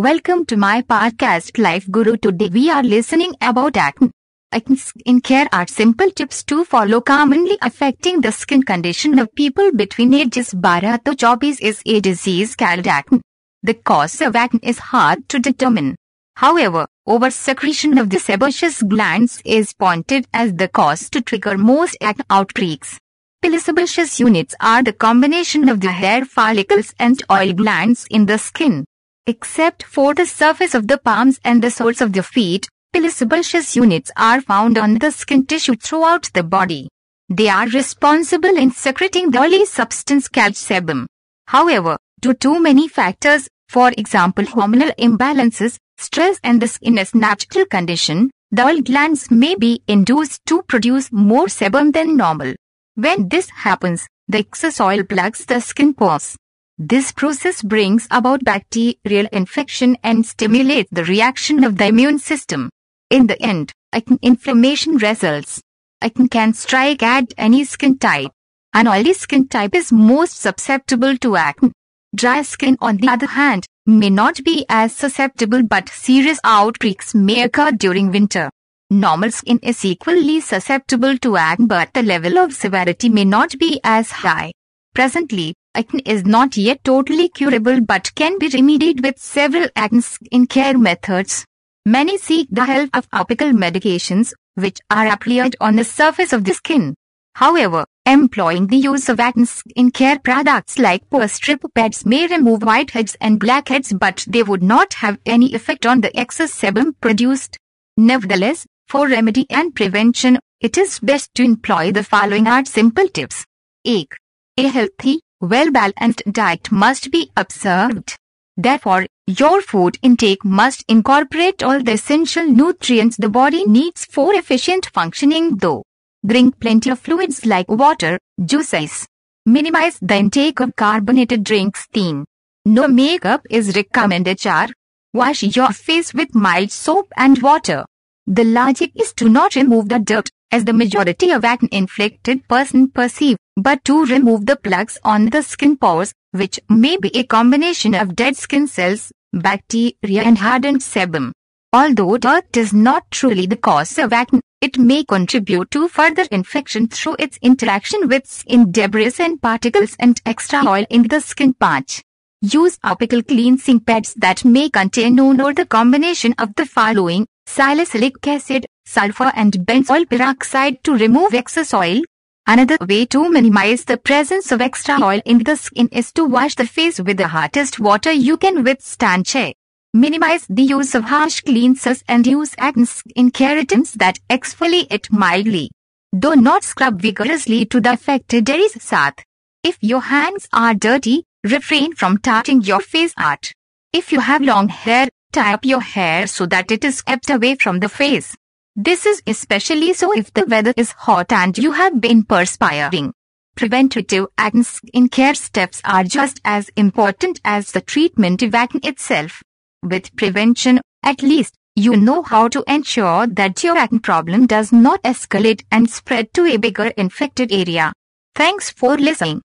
Welcome to my podcast Life Guru. Today we are listening about acne. Acne skincare are simple tips to follow commonly affecting the skin condition of people between ages 12 to 24 is a disease called acne. The cause of acne is hard to determine. However, over-secretion of the sebaceous glands is pointed as the cause to trigger most acne outbreaks. Pilosebaceous units are the combination of the hair follicles and oil glands in the skin. Except for the surface of the palms and the soles of the feet, pilosebaceous units are found on the skin tissue throughout the body. They are responsible in secreting the oily substance called sebum. However, due to many factors, for example hormonal imbalances, stress and the skin's natural condition, the oil glands may be induced to produce more sebum than normal. When this happens, the excess oil plugs the skin pores. This process brings about bacterial infection and stimulates the reaction of the immune system. In the end, acne inflammation results. Acne can strike at any skin type. An oily skin type is most susceptible to acne. Dry skin, on the other hand, may not be as susceptible, but serious outbreaks may occur during winter. Normal skin is equally susceptible to acne, but the level of severity may not be as high. Presently, acne is not yet totally curable but can be remedied with several acne skincare methods. Many seek the help of topical medications, which are applied on the surface of the skin. However, employing the use of acne skincare products like pore strip pads may remove whiteheads and blackheads, but they would not have any effect on the excess sebum produced. Nevertheless, for remedy and prevention, it is best to employ the following are simple tips. 1. A healthy, well-balanced diet must be observed. Therefore, your food intake must incorporate all the essential nutrients the body needs for efficient functioning though. Drink plenty of fluids like water, juices. Minimize the intake of carbonated drinks. 3. No makeup is recommended. 4. Wash your face with mild soap and water. The logic is to not remove the dirt, as the majority of acne-inflicted person perceive, but to remove the plugs on the skin pores, which may be a combination of dead skin cells, bacteria and hardened sebum. Although dirt is not truly the cause of acne, it may contribute to further infection through its interaction with skin debris and particles and extra oil in the skin patch. Use topical cleansing pads that may contain one or the combination of the following: salicylic acid, sulfur and benzoyl peroxide to remove excess oil. Another way to minimize the presence of extra oil in the skin is to wash the face with the hottest water you can withstand. 4. Minimize the use of harsh cleansers and use acne skincare items that exfoliate mildly. Do not scrub vigorously to the affected areas. 7. If your hands are dirty, refrain from touching your face out. If you have long hair, tie up your hair so that it is kept away from the face. This is especially so if the weather is hot and you have been perspiring. Preventative acne skincare steps are just as important as the treatment of acne itself. With prevention, at least, you know how to ensure that your acne problem does not escalate and spread to a bigger infected area. Thanks for listening.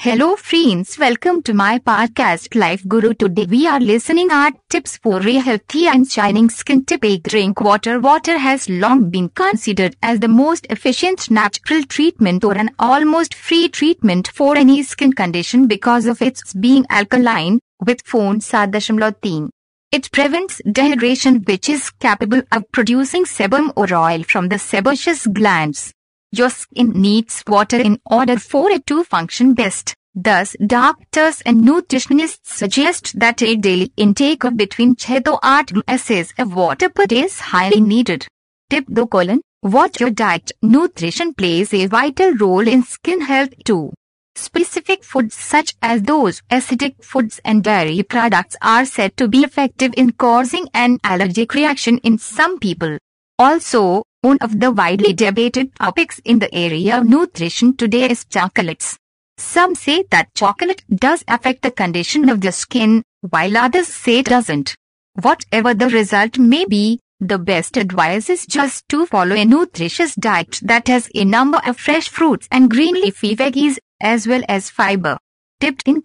Hello friends, welcome to my podcast Life Guru. Today we are listening our tips for a healthy and shining skin. Tip 1. Drink water. Water has long been considered as the most efficient natural treatment or an almost free treatment for any skin condition because of its being alkaline, with 4.3. It prevents dehydration, which is capable of producing sebum or oil from the sebaceous glands. Your skin needs water in order for it to function best. Thus, doctors and nutritionists suggest that a daily intake of between 6 to 8 glasses of water per day is highly needed. Tip 2. What your diet. Nutrition plays a vital role in skin health too. Specific foods such as those acidic foods and dairy products are said to be effective in causing an allergic reaction in some people. Also, one of the widely debated topics in the area of nutrition today is chocolates. Some say that chocolate does affect the condition of the skin, while others say it doesn't. Whatever the result may be, the best advice is just to follow a nutritious diet that has a number of fresh fruits and green leafy veggies, as well as fiber. Tip 3.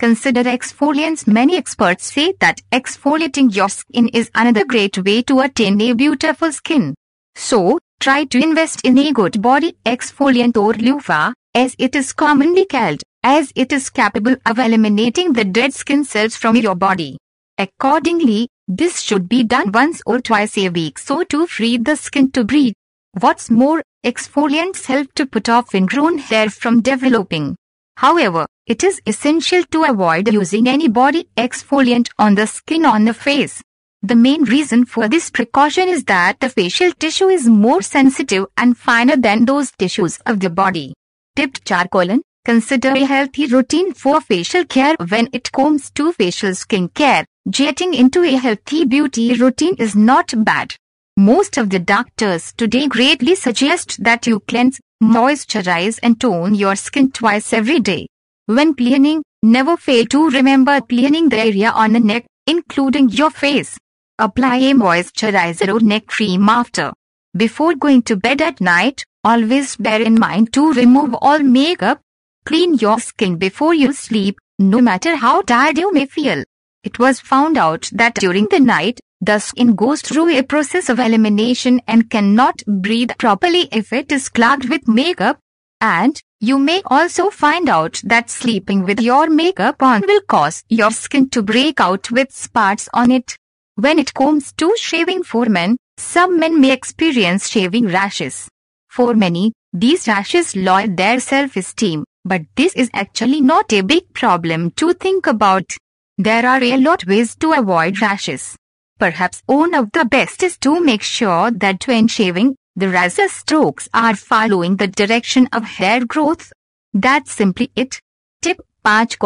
Consider exfoliants. Many experts say that exfoliating your skin is another great way to attain a beautiful skin. So, try to invest in a good body exfoliant or loofah, as it is commonly called, as it is capable of eliminating the dead skin cells from your body. Accordingly, this should be done once or twice a week so to free the skin to breathe. What's more, exfoliants help to put off ingrown hair from developing. However, it is essential to avoid using any body exfoliant on the skin on the face. The main reason for this precaution is that the facial tissue is more sensitive and finer than those tissues of the body. Tip 4. Consider a healthy routine for facial care. When it comes to facial skincare, getting into a healthy beauty routine is not bad. Most of the doctors today greatly suggest that you cleanse, moisturize and tone your skin twice every day. When cleaning, never fail to remember cleaning the area on the neck, including your face. Apply a moisturizer or neck cream after. Before going to bed at night, always bear in mind to remove all makeup. Clean your skin before you sleep, no matter how tired you may feel. It was found out that during the night, the skin goes through a process of elimination and cannot breathe properly if it is clogged with makeup. And you may also find out that sleeping with your makeup on will cause your skin to break out with spots on it. When it comes to shaving for men, some men may experience shaving rashes. For many, these rashes lower their self-esteem, but this is actually not a big problem to think about. There are a lot of ways to avoid rashes. Perhaps one of the best is to make sure that when shaving, the razor strokes are following the direction of hair growth. That's simply it. Tip 5.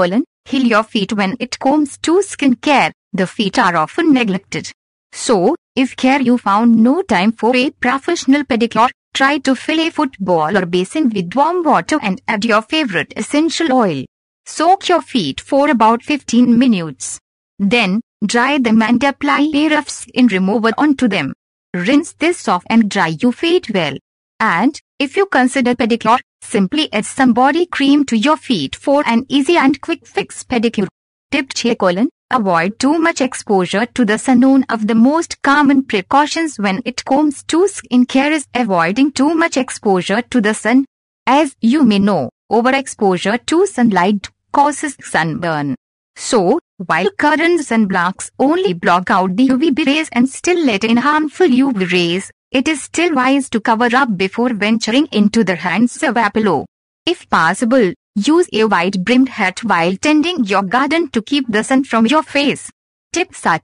Heal your feet. When it comes to skincare, the feet are often neglected. So, if here you found no time for a professional pedicure, try to fill a football or basin with warm water and add your favorite essential oil. Soak your feet for about 15 minutes. Then, dry them and apply a rough skin remover onto them. Rinse this off and dry your feet well. And, if you consider pedicure, simply add some body cream to your feet for an easy and quick fix pedicure. Tip 6. Avoid too much exposure to the sun. One of the most common precautions when it comes to skincare is avoiding too much exposure to the sun. As you may know, overexposure to sunlight causes sunburn. So, while current sunblocks only block out the UVB rays and still let in harmful UV rays, it is still wise to cover up before venturing into the hands of Apollo. If possible, use a wide-brimmed hat while tending your garden to keep the sun from your face. Tip 7.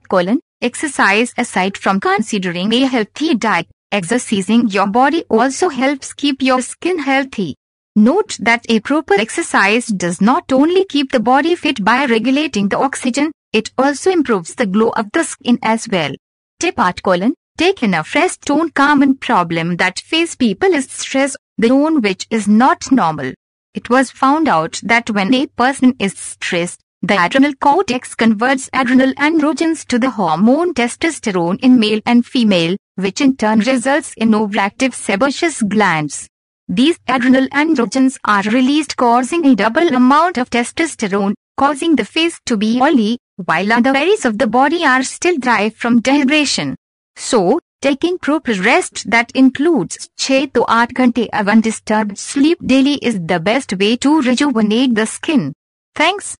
Exercise. Aside from considering a healthy diet, exercising your body also helps keep your skin healthy. Note that a proper exercise does not only keep the body fit by regulating the oxygen, it also improves the glow of the skin as well. Tip 8. Take enough rest. One common problem that face people is stress, the one which is not normal. It was found out that when a person is stressed, the adrenal cortex converts adrenal androgens to the hormone testosterone in male and female, which in turn results in overactive sebaceous glands. These adrenal androgens are released, causing a double amount of testosterone, causing the face to be oily, while other areas of the body are still dry from dehydration. So, taking proper rest that includes 6 to 8 घंटे of undisturbed sleep daily is the best way to rejuvenate the skin. Thanks.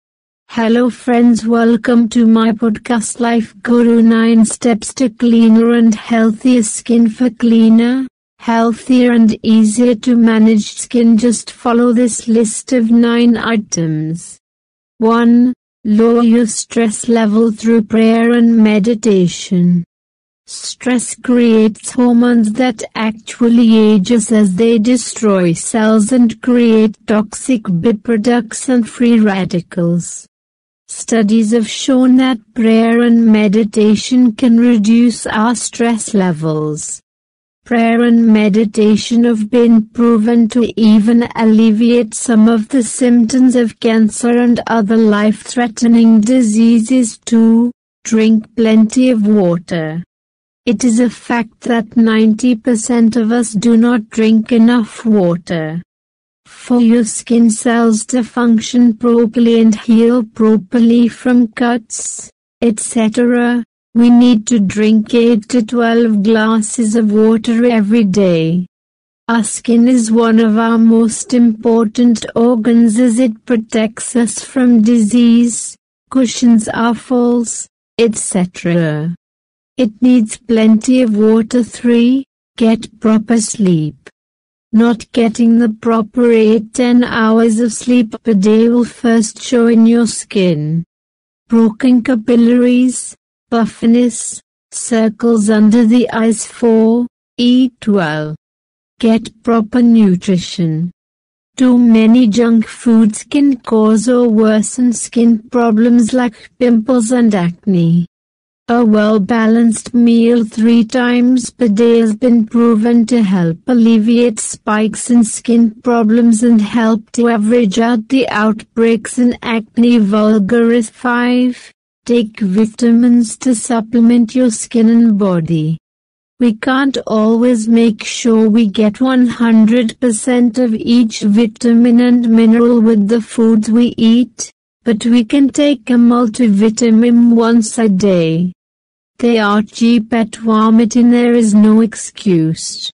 Hello friends, welcome to my podcast Life Guru 9 Steps to Cleaner and Healthier Skin. For cleaner, healthier and easier to manage skin, just follow this list of 9 items. 1. Lower your stress level through prayer and meditation. Stress creates hormones that actually age us as they destroy cells and create toxic byproducts and free radicals. Studies have shown that prayer and meditation can reduce our stress levels. Prayer and meditation have been proven to even alleviate some of the symptoms of cancer and other life-threatening diseases too. Drink plenty of water. It is a fact that 90% of us do not drink enough water. for your skin cells to function properly and heal properly from cuts, etc. We need to drink 8 to 12 glasses of water every day. Our skin is one of our most important organs as it protects us from disease, cushions our falls, etc. It needs plenty of water. 3. Get proper sleep. Not getting the proper 8-10 hours of sleep per day will first show in your skin. Broken capillaries, puffiness, circles under the eyes. 4. Eat well. Get proper nutrition. Too many junk foods can cause or worsen skin problems like pimples and acne. A well-balanced meal 3 times per day has been proven to help alleviate spikes in skin problems and help to average out the outbreaks in acne vulgaris. 5. Take vitamins to supplement your skin and body. We can't always make sure we get 100% of each vitamin and mineral with the foods we eat, but we can take a multivitamin once a day. They are cheap at Walmart and there is no excuse.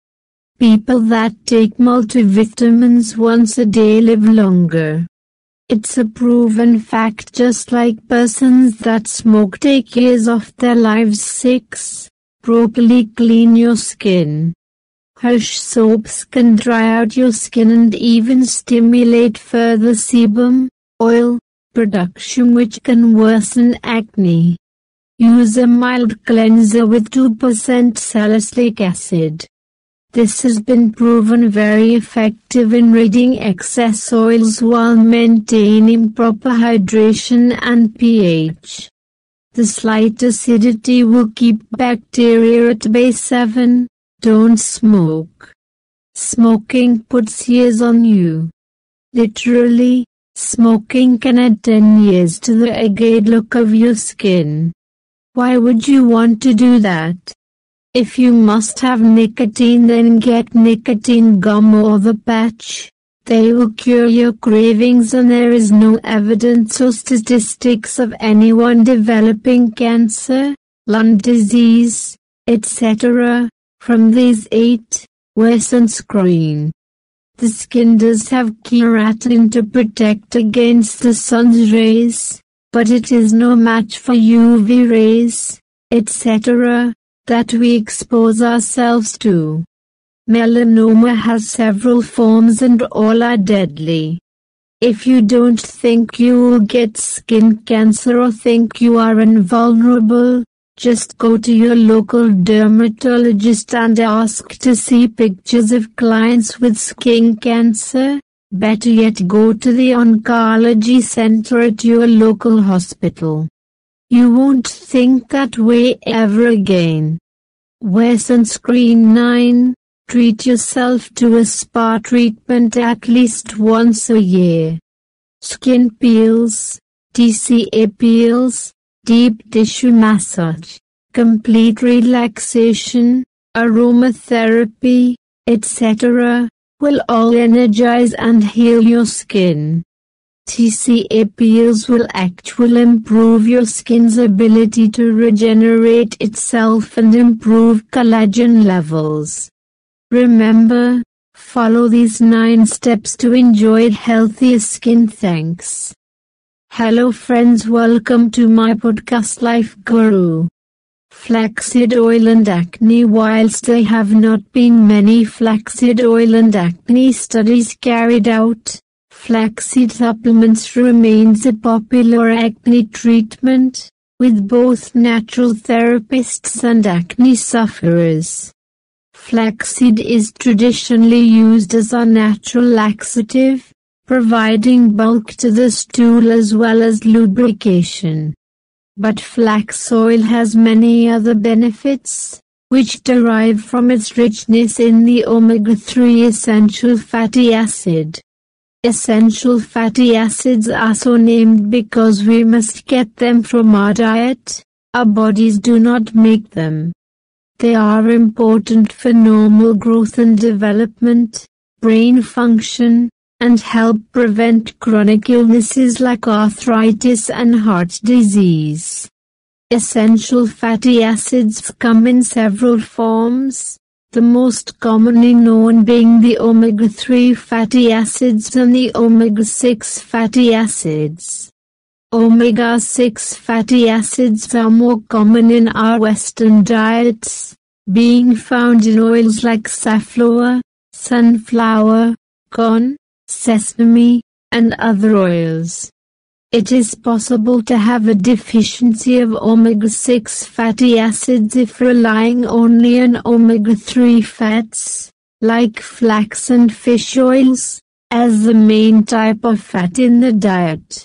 People that take multivitamins once a day live longer. It's a proven fact, just like persons that smoke take years off their lives. 6. Properly clean your skin. Harsh soaps can dry out your skin and even stimulate further sebum, oil, production, which can worsen acne. Use a mild cleanser with 2% salicylic acid. This has been proven very effective in ridding excess oils while maintaining proper hydration and pH. The slight acidity will keep bacteria at bay. 7. Don't smoke. Smoking puts years on you. Literally, smoking can add 10 years to the aged look of your skin. Why would you want to do that? If you must have nicotine, then get nicotine gum or the patch. They will cure your cravings, and there is no evidence or statistics of anyone developing cancer, lung disease, etc. from these 8, wear sunscreen. The skin does have keratin to protect against the sun's rays, but it is no match for UV rays, etc. that we expose ourselves to. Melanoma has several forms and all are deadly. If you don't think you will get skin cancer or think you are invulnerable, just go to your local dermatologist and ask to see pictures of clients with skin cancer. Better yet, go to the oncology center at your local hospital. You won't think that way ever again. Wear sunscreen. 9. Treat yourself to a spa treatment at least once a year. Skin peels, TCA peels, deep tissue massage, complete relaxation, aromatherapy, etc. will all energize and heal your skin. TCA peels will actually improve your skin's ability to regenerate itself and improve collagen levels. Remember, follow these 9 steps to enjoy healthier skin. Thanks. Hello friends, welcome to my podcast Life Guru. Flaxseed oil and acne. Whilst there have not been many flaxseed oil and acne studies carried out, flaxseed supplements remains a popular acne treatment, with both natural therapists and acne sufferers. Flaxseed is traditionally used as a natural laxative, providing bulk to the stool as well as lubrication. But flax oil has many other benefits, which derive from its richness in the omega-3 essential fatty acid. Essential fatty acids are so named because we must get them from our diet. Our bodies do not make them. They are important for normal growth and development, brain function, and help prevent chronic illnesses like arthritis and heart disease. Essential fatty acids come in several forms, the most commonly known being the omega-3 fatty acids and the omega-6 fatty acids. Omega-6 fatty acids are more common in our Western diets, being found in oils like safflower, sunflower, corn, sesame, and other oils. It is possible to have a deficiency of omega-6 fatty acids if relying only on omega-3 fats, like flax and fish oils, as the main type of fat in the diet,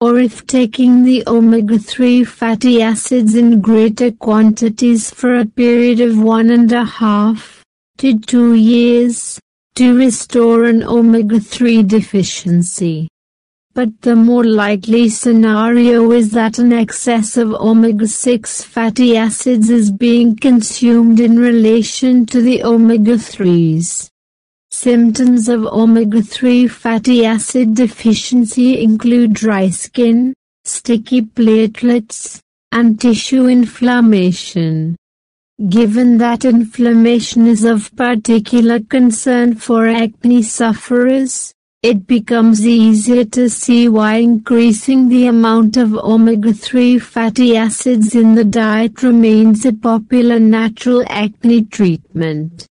or if taking the omega-3 fatty acids in greater quantities for a period of 1.5 to 2 years, to restore an omega-3 deficiency. But the more likely scenario is that an excess of omega-6 fatty acids is being consumed in relation to the omega-3s. Symptoms of omega-3 fatty acid deficiency include dry skin, sticky platelets, and tissue inflammation. Given that inflammation is of particular concern for acne sufferers, it becomes easier to see why increasing the amount of omega-3 fatty acids in the diet remains a popular natural acne treatment.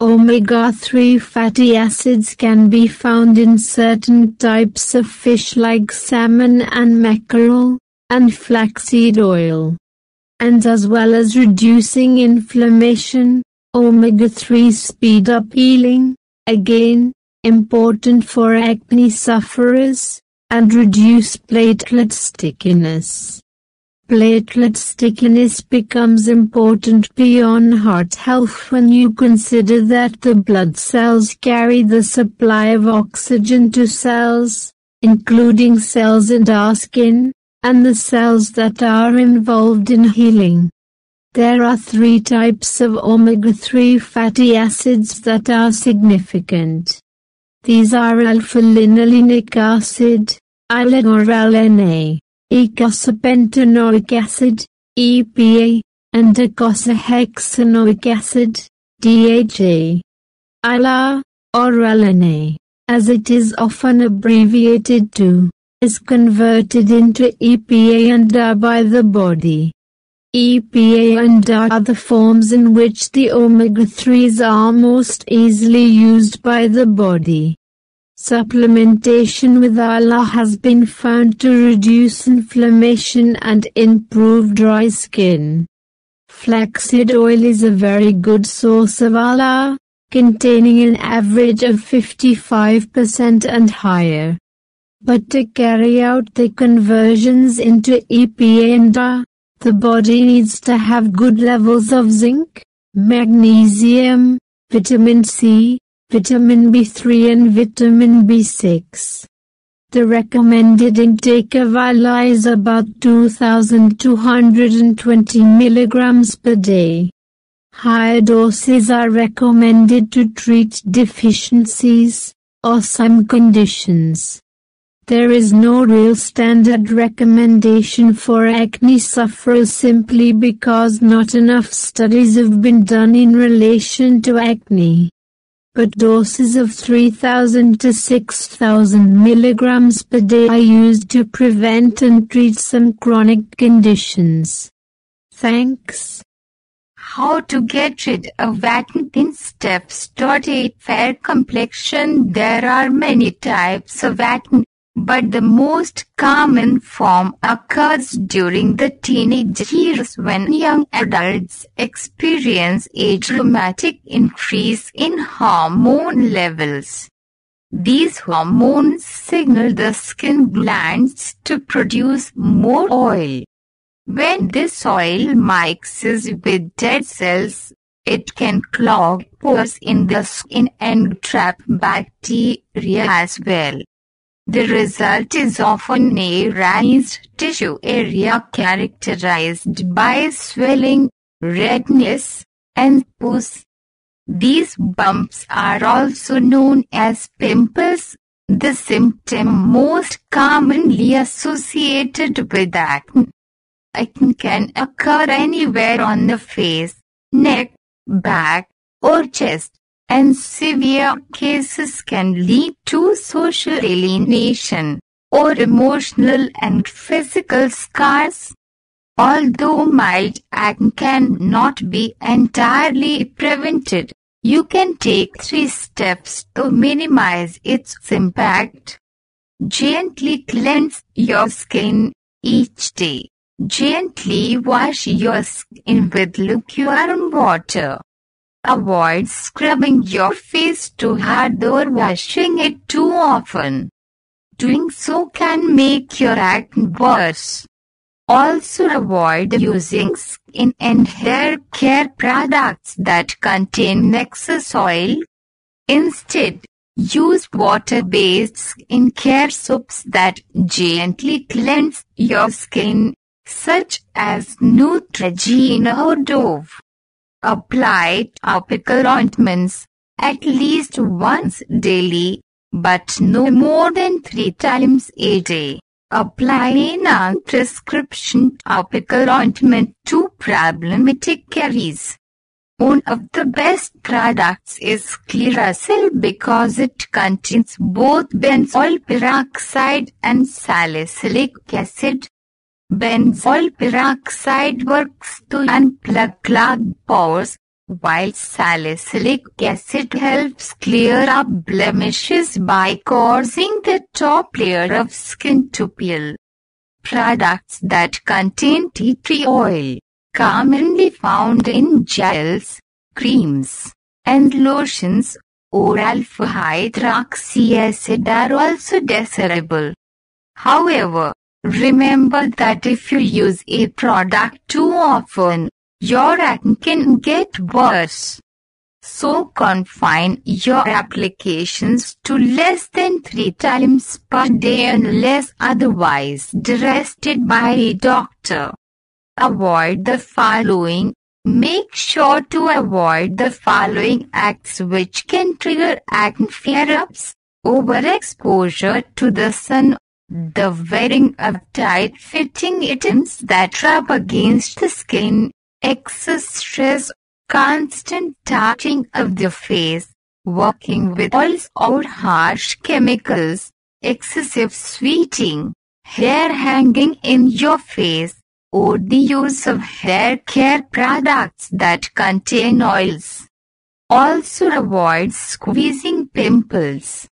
Omega-3 fatty acids can be found in certain types of fish like salmon and mackerel, and flaxseed oil. And as well as reducing inflammation, omega-3s speed up healing, again, important for acne sufferers, and reduce platelet stickiness. Platelet stickiness becomes important beyond heart health when you consider that the blood cells carry the supply of oxygen to cells, including cells in our skin, and the cells that are involved in healing. There are 3 types of omega-3 fatty acids that are significant. These are alpha-linolenic acid, ALA or LNA, eicosapentaenoic acid, EPA, and docosahexaenoic acid, DHA. ALA, or LNA, as it is often abbreviated to, is converted into EPA and AR by the body. EPA and AR are the forms in which the omega-3s are most easily used by the body. Supplementation with ALA has been found to reduce inflammation and improve dry skin. Flaxseed oil is a very good source of ALA, containing an average of 55% and higher. But to carry out the conversions into EPA and AR, the body needs to have good levels of zinc, magnesium, vitamin C, vitamin B3 and vitamin B6. The recommended intake of ALA is about 2,220 mg per day. Higher doses are recommended to treat deficiencies, or some conditions. There is no real standard recommendation for acne sufferers simply because not enough studies have been done in relation to acne. But doses of 3,000 to 6,000 mg per day are used to prevent and treat some chronic conditions. Thanks. How to get rid of acne in steps. 8 Fair complexion. There are many types of acne, but the most common form occurs during the teenage years when young adults experience a dramatic increase in hormone levels. These hormones signal the skin glands to produce more oil. When this oil mixes with dead cells, it can clog pores in the skin and trap bacteria as well. The result is often a raised tissue area characterized by swelling, redness, and pus. These bumps are also known as pimples, the symptom most commonly associated with acne. Acne can occur anywhere on the face, neck, back, or chest, and severe cases can lead to social alienation or emotional and physical scars. Although mild acne cannot be entirely prevented, you can take 3 steps to minimize its impact. Gently cleanse your skin each day. Gently wash your skin with lukewarm water. Avoid scrubbing your face too hard or washing it too often. Doing so can make your acne worse. Also avoid using skin and hair care products that contain excess oil. Instead, use water-based skin care soaps that gently cleanse your skin, such as Neutrogena or Dove. Apply topical ointments at least once daily, but no more than 3 times a day. Apply a non-prescription topical ointment to problematic areas. One of the best products is Clearasil because it contains both benzoyl peroxide and salicylic acid. Benzoyl peroxide works to unplug clogged pores, while salicylic acid helps clear up blemishes by causing the top layer of skin to peel. Products that contain tea tree oil, commonly found in gels, creams, and lotions, or alpha hydroxy acid are also desirable. However, remember that if you use a product too often, your acne can get worse. So confine your applications to less than 3 times per day unless otherwise directed by a doctor. Avoid the following. Make sure to avoid the following acts which can trigger acne flare-ups: overexposure to the sun, the wearing of tight-fitting items that rub against the skin, excess stress, constant touching of the face, working with oils or harsh chemicals, excessive sweating, hair hanging in your face, or the use of hair care products that contain oils. Also avoid squeezing pimples.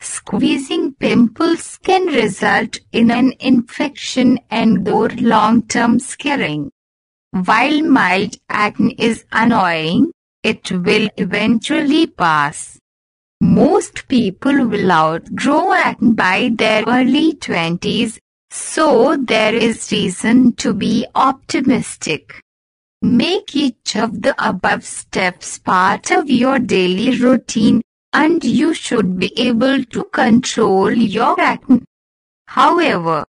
Squeezing pimples can result in an infection and/or long-term scarring. While mild acne is annoying, it will eventually pass. Most people will outgrow acne by their early 20s, so there is reason to be optimistic. Make each of the above steps part of your daily routine, and you should be able to control your acne. However,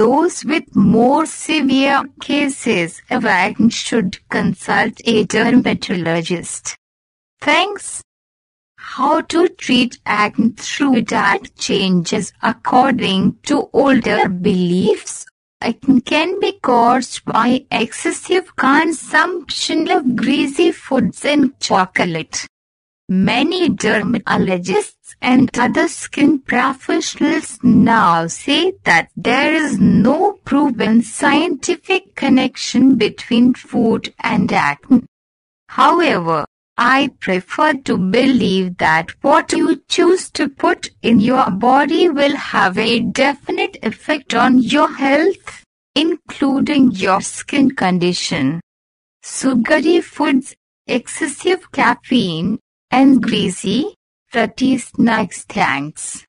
those with more severe cases of acne should consult a dermatologist. Thanks. How to treat acne through diet changes. According to older beliefs, acne can be caused by excessive consumption of greasy foods and chocolate. Many dermatologists and other skin professionals now say that there is no proven scientific connection between food and acne. However, I prefer to believe that what you choose to put in your body will have a definite effect on your health, including your skin condition. Sugary foods, excessive caffeine, and greasy, fatty snacks.